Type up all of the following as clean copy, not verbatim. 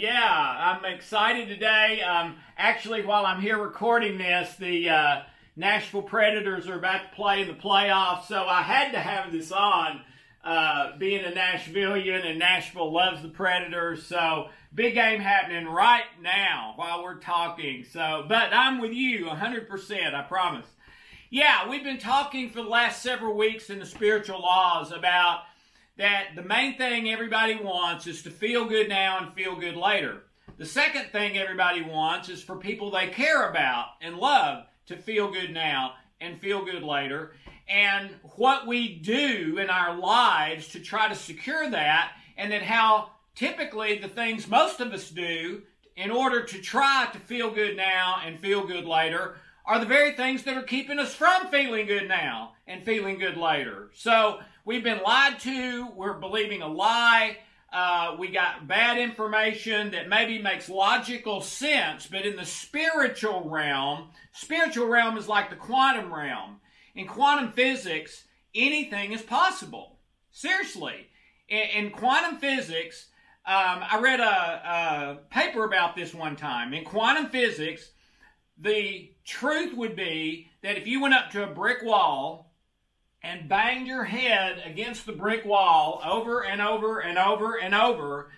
Yeah, I'm excited today. Actually, while I'm here recording this, the Nashville Predators are about to play in the playoffs, so I had to have this on. Being a Nashvilleian, and Nashville loves the Predators, so big game happening right now while we're talking. So, but I'm with you 100%, I promise. Yeah, we've been talking for the last several weeks in the spiritual laws about that the main thing everybody wants is to feel good now and feel good later. The second thing everybody wants is for people they care about and love to feel good now and feel good later. And what we do in our lives to try to secure that, and then how typically the things most of us do in order to try to feel good now and feel good later are the very things that are keeping us from feeling good now and feeling good later. So we've been lied to, we're believing a lie, we got bad information that maybe makes logical sense, but in the spiritual realm is like the quantum realm. In quantum physics, anything is possible. Seriously. In quantum physics, I read a paper about this one time. In quantum physics, the truth would be that if you went up to a brick wall and banged your head against the brick wall over and over and over and over,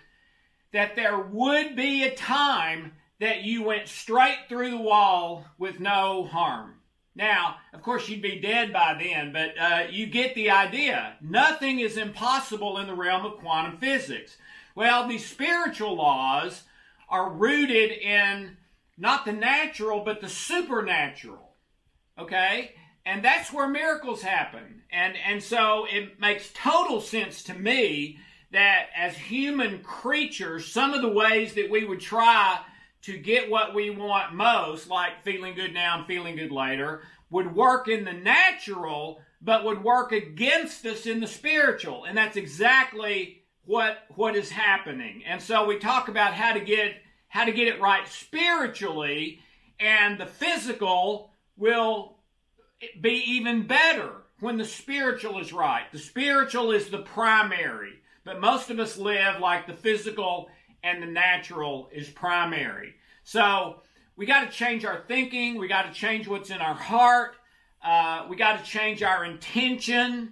that there would be a time that you went straight through the wall with no harm. Now, of course, you'd be dead by then, but you get the idea. Nothing is impossible in the realm of quantum physics. Well, these spiritual laws are rooted in not the natural, but the supernatural, okay? And that's where miracles happen. And so it makes total sense to me that as human creatures, some of the ways that we would try to get what we want most, like feeling good now and feeling good later, would work in the natural, but would work against us in the spiritual. And that's exactly what is happening. And so we talk about how to get it right spiritually, and the physical will be even better when the spiritual is right. The spiritual is the primary, but most of us live like the physical and the natural is primary. So we got to change our thinking. We got to change what's in our heart. We got to change our intention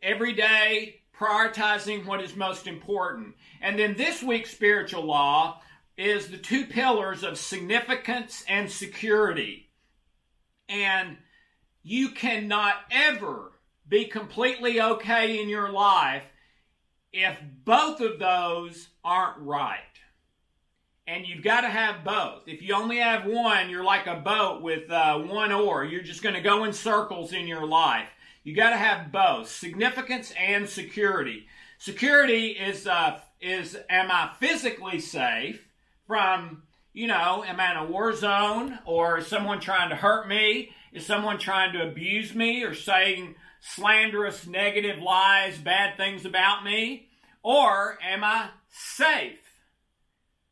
every day, prioritizing what is most important. And then this week's spiritual law is the two pillars of significance and security. And you cannot ever be completely okay in your life if both of those aren't right. And you've got to have both. If you only have one, you're like a boat with one oar. You're just going to go in circles in your life. You got to have both, significance and security. Security is am I physically safe from, am I in a war zone, or is someone trying to hurt me? Is someone trying to abuse me or saying slanderous, negative lies, bad things about me? Or am I safe,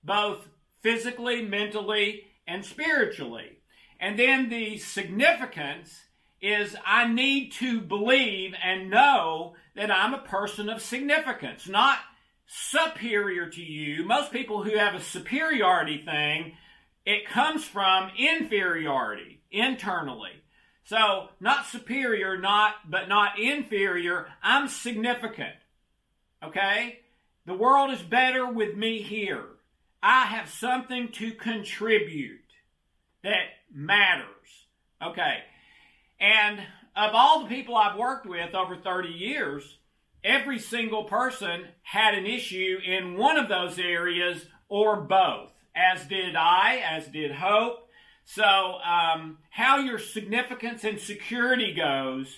both physically, mentally, and spiritually? And then the significance is I need to believe and know that I'm a person of significance, not superior to you. Most people who have a superiority thing, it comes from inferiority internally. So, not superior, but not inferior. I'm significant, okay? The world is better with me here. I have something to contribute that matters, okay? And of all the people I've worked with over 30 years, every single person had an issue in one of those areas or both, as did I, as did Hope. So how your significance and security goes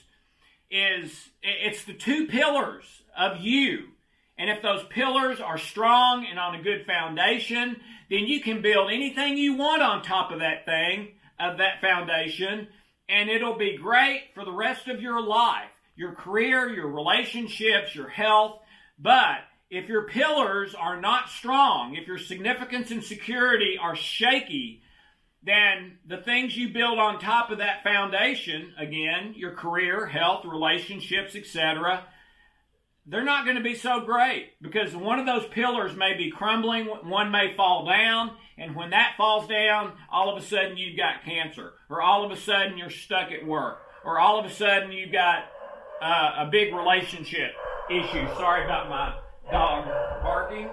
is it's the two pillars of you. And if those pillars are strong and on a good foundation, then you can build anything you want on top of that thing, of that foundation, and it'll be great for the rest of your life, your career, your relationships, your health. But if your pillars are not strong, if your significance and security are shaky, then the things you build on top of that foundation, again, your career, health, relationships, etc., they're not going to be so great, because one of those pillars may be crumbling, one may fall down, and when that falls down, all of a sudden you've got cancer, or all of a sudden you're stuck at work, or all of a sudden you've got a big relationship issue. Sorry about my dog barking.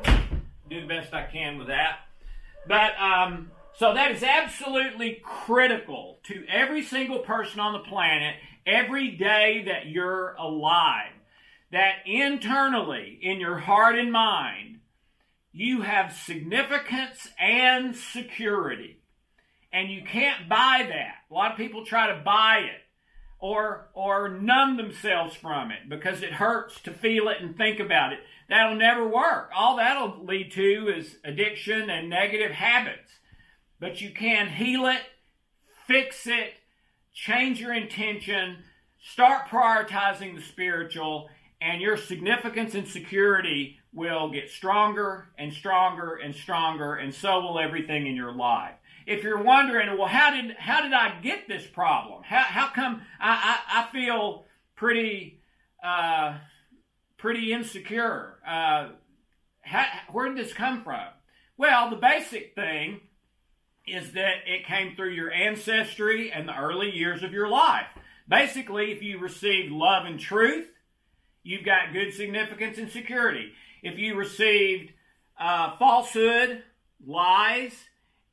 Do the best I can with that. But so that is absolutely critical to every single person on the planet every day that you're alive. That internally, in your heart and mind, you have significance and security. And you can't buy that. A lot of people try to buy it or numb themselves from it because it hurts to feel it and think about it. That'll never work. All that'll lead to is addiction and negative habits. But you can heal it, fix it, change your intention, start prioritizing the spiritual, and your significance and security will get stronger and stronger and stronger, and so will everything in your life. If you're wondering, well, how did I get this problem? How come I feel pretty insecure? Where did this come from? Well, the basic thing is that it came through your ancestry and the early years of your life. Basically, if you receive love and truth, you've got good significance and security. If you received falsehood, lies,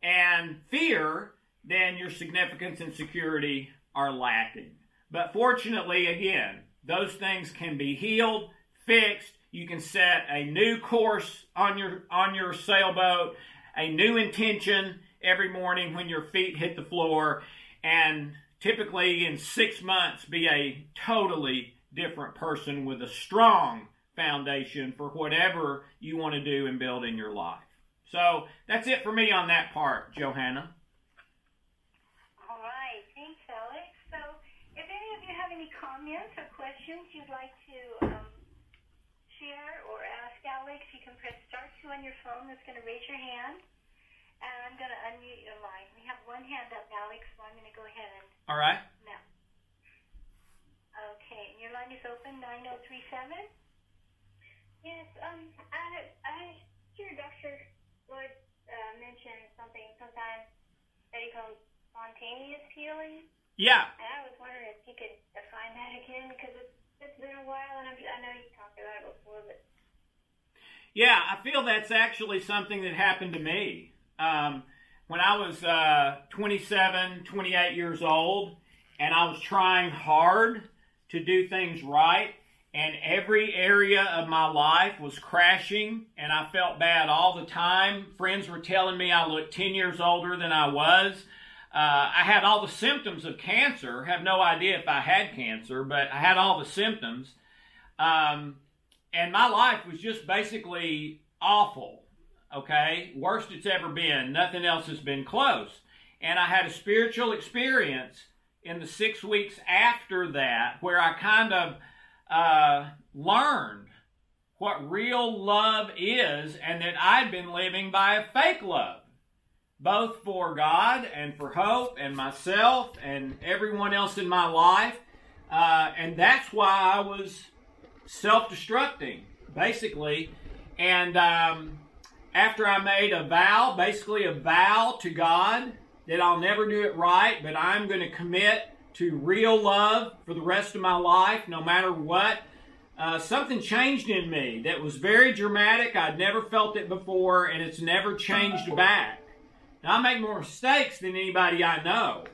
and fear, then your significance and security are lacking. But fortunately, again, those things can be healed, fixed. You can set a new course on your sailboat, a new intention every morning when your feet hit the floor, and typically in 6 months be a totally different person with a strong foundation for whatever you want to do and build in your life. So that's it for me on that part, Johanna. All right. Thanks, Alex. So if any of you have any comments or questions you'd like to share or ask Alex, you can press *2 on your phone. That's going to raise your hand. And I'm going to unmute your line. We have one hand up, Alex, so I'm going to go ahead and... All right. No. Okay, and your line is open, 9037. Yes, I hear Dr. Lloyd mention something sometimes that he calls spontaneous healing. Yeah. And I was wondering if you could define that again, because it's been a while, and I know you talked about it before, but... Yeah, I feel that's actually something that happened to me. When I was 27, 28 years old, and I was trying hard to do things right, and every area of my life was crashing, and I felt bad all the time. Friends were telling me I looked 10 years older than I was. I had all the symptoms of cancer. I have no idea if I had cancer, but I had all the symptoms. And my life was just basically awful. Okay, worst it's ever been. Nothing else has been close. And I had a spiritual experience in the 6 weeks after that where I kind of learned what real love is, and that I'd been living by a fake love, both for God and for hope and myself and everyone else in my life. And that's why I was self-destructing, basically. And... after I made a vow, basically a vow to God that I'll never do it right, but I'm going to commit to real love for the rest of my life, no matter what, something changed in me that was very dramatic. I'd never felt it before, and it's never changed back. Now, I make more mistakes than anybody I know,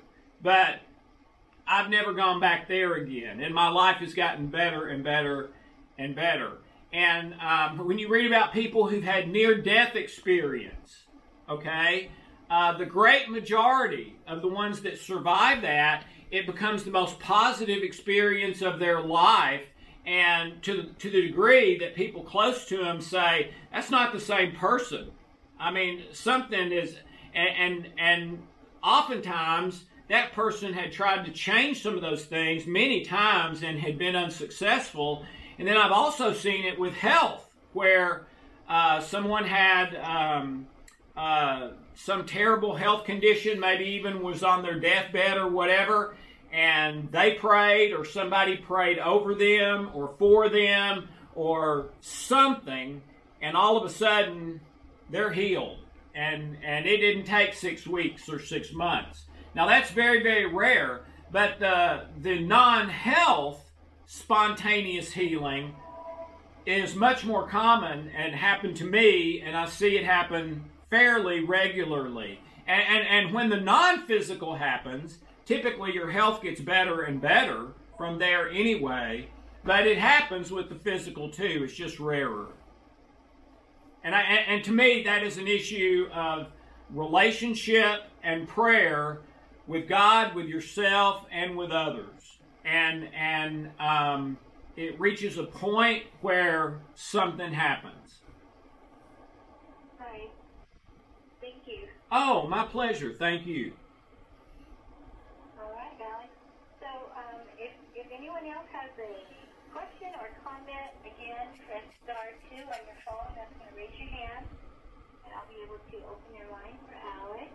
but I've never gone back there again, and my life has gotten better and better and better. And when you read about people who've had near-death experience, okay, the great majority of the ones that survive that, it becomes the most positive experience of their life, and to the degree that people close to them say, that's not the same person. I mean, something is, and oftentimes that person had tried to change some of those things many times and had been unsuccessful. And then I've also seen it with health, where someone had some terrible health condition, maybe even was on their deathbed or whatever, and they prayed, or somebody prayed over them or for them, or something, and all of a sudden they're healed. And it didn't take 6 weeks or 6 months. Now that's very, very rare, but the non-health spontaneous healing is much more common and happened to me, and I see it happen fairly regularly. And when the non-physical happens, typically your health gets better and better from there anyway, but it happens with the physical too, it's just rarer. And to me, that is an issue of relationship and prayer with God, with yourself, and with others. And it reaches a point where something happens. Right. Thank you. Oh, my pleasure. Thank you. All right, Alex. So if anyone else has a question or comment, again, press *2 on your phone. That's going to raise your hand, and I'll be able to open your line for Alex.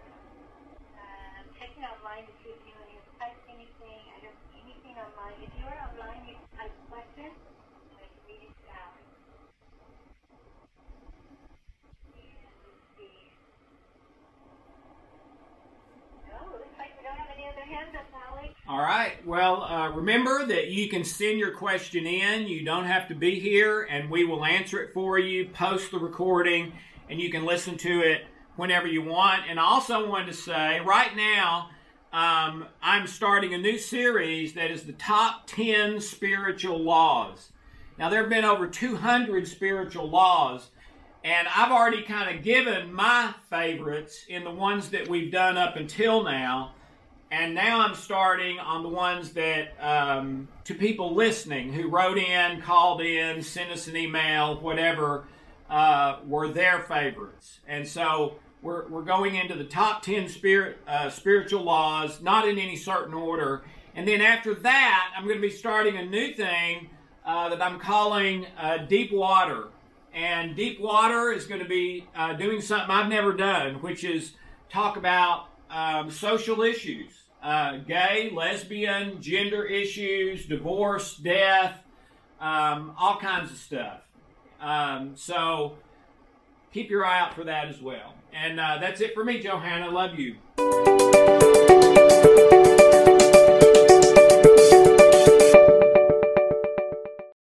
I'm checking online to see if anyone has typed anything. I don't see anything online. If you are online, you can type a question, and I can read it to Alex. And let's see. No, looks like we don't have any other hands up, Alex. All right. Well, remember that you can send your question in. You don't have to be here, and we will answer it for you, post the recording, and you can listen to it whenever you want. And I also wanted to say, right now, I'm starting a new series that is the Top 10 Spiritual Laws. Now, there have been over 200 spiritual laws, and I've already kind of given my favorites in the ones that we've done up until now. And now I'm starting on the ones that, to people listening who wrote in, called in, sent us an email, whatever, were their favorites. And so we're going into the top 10 spiritual laws, not in any certain order. And then after that, I'm going to be starting a new thing that I'm calling Deep Water. And Deep Water is going to be doing something I've never done, which is talk about social issues. Gay, lesbian, gender issues, divorce, death, all kinds of stuff. So keep your eye out for that as well. And that's it for me, Johanna. Love you.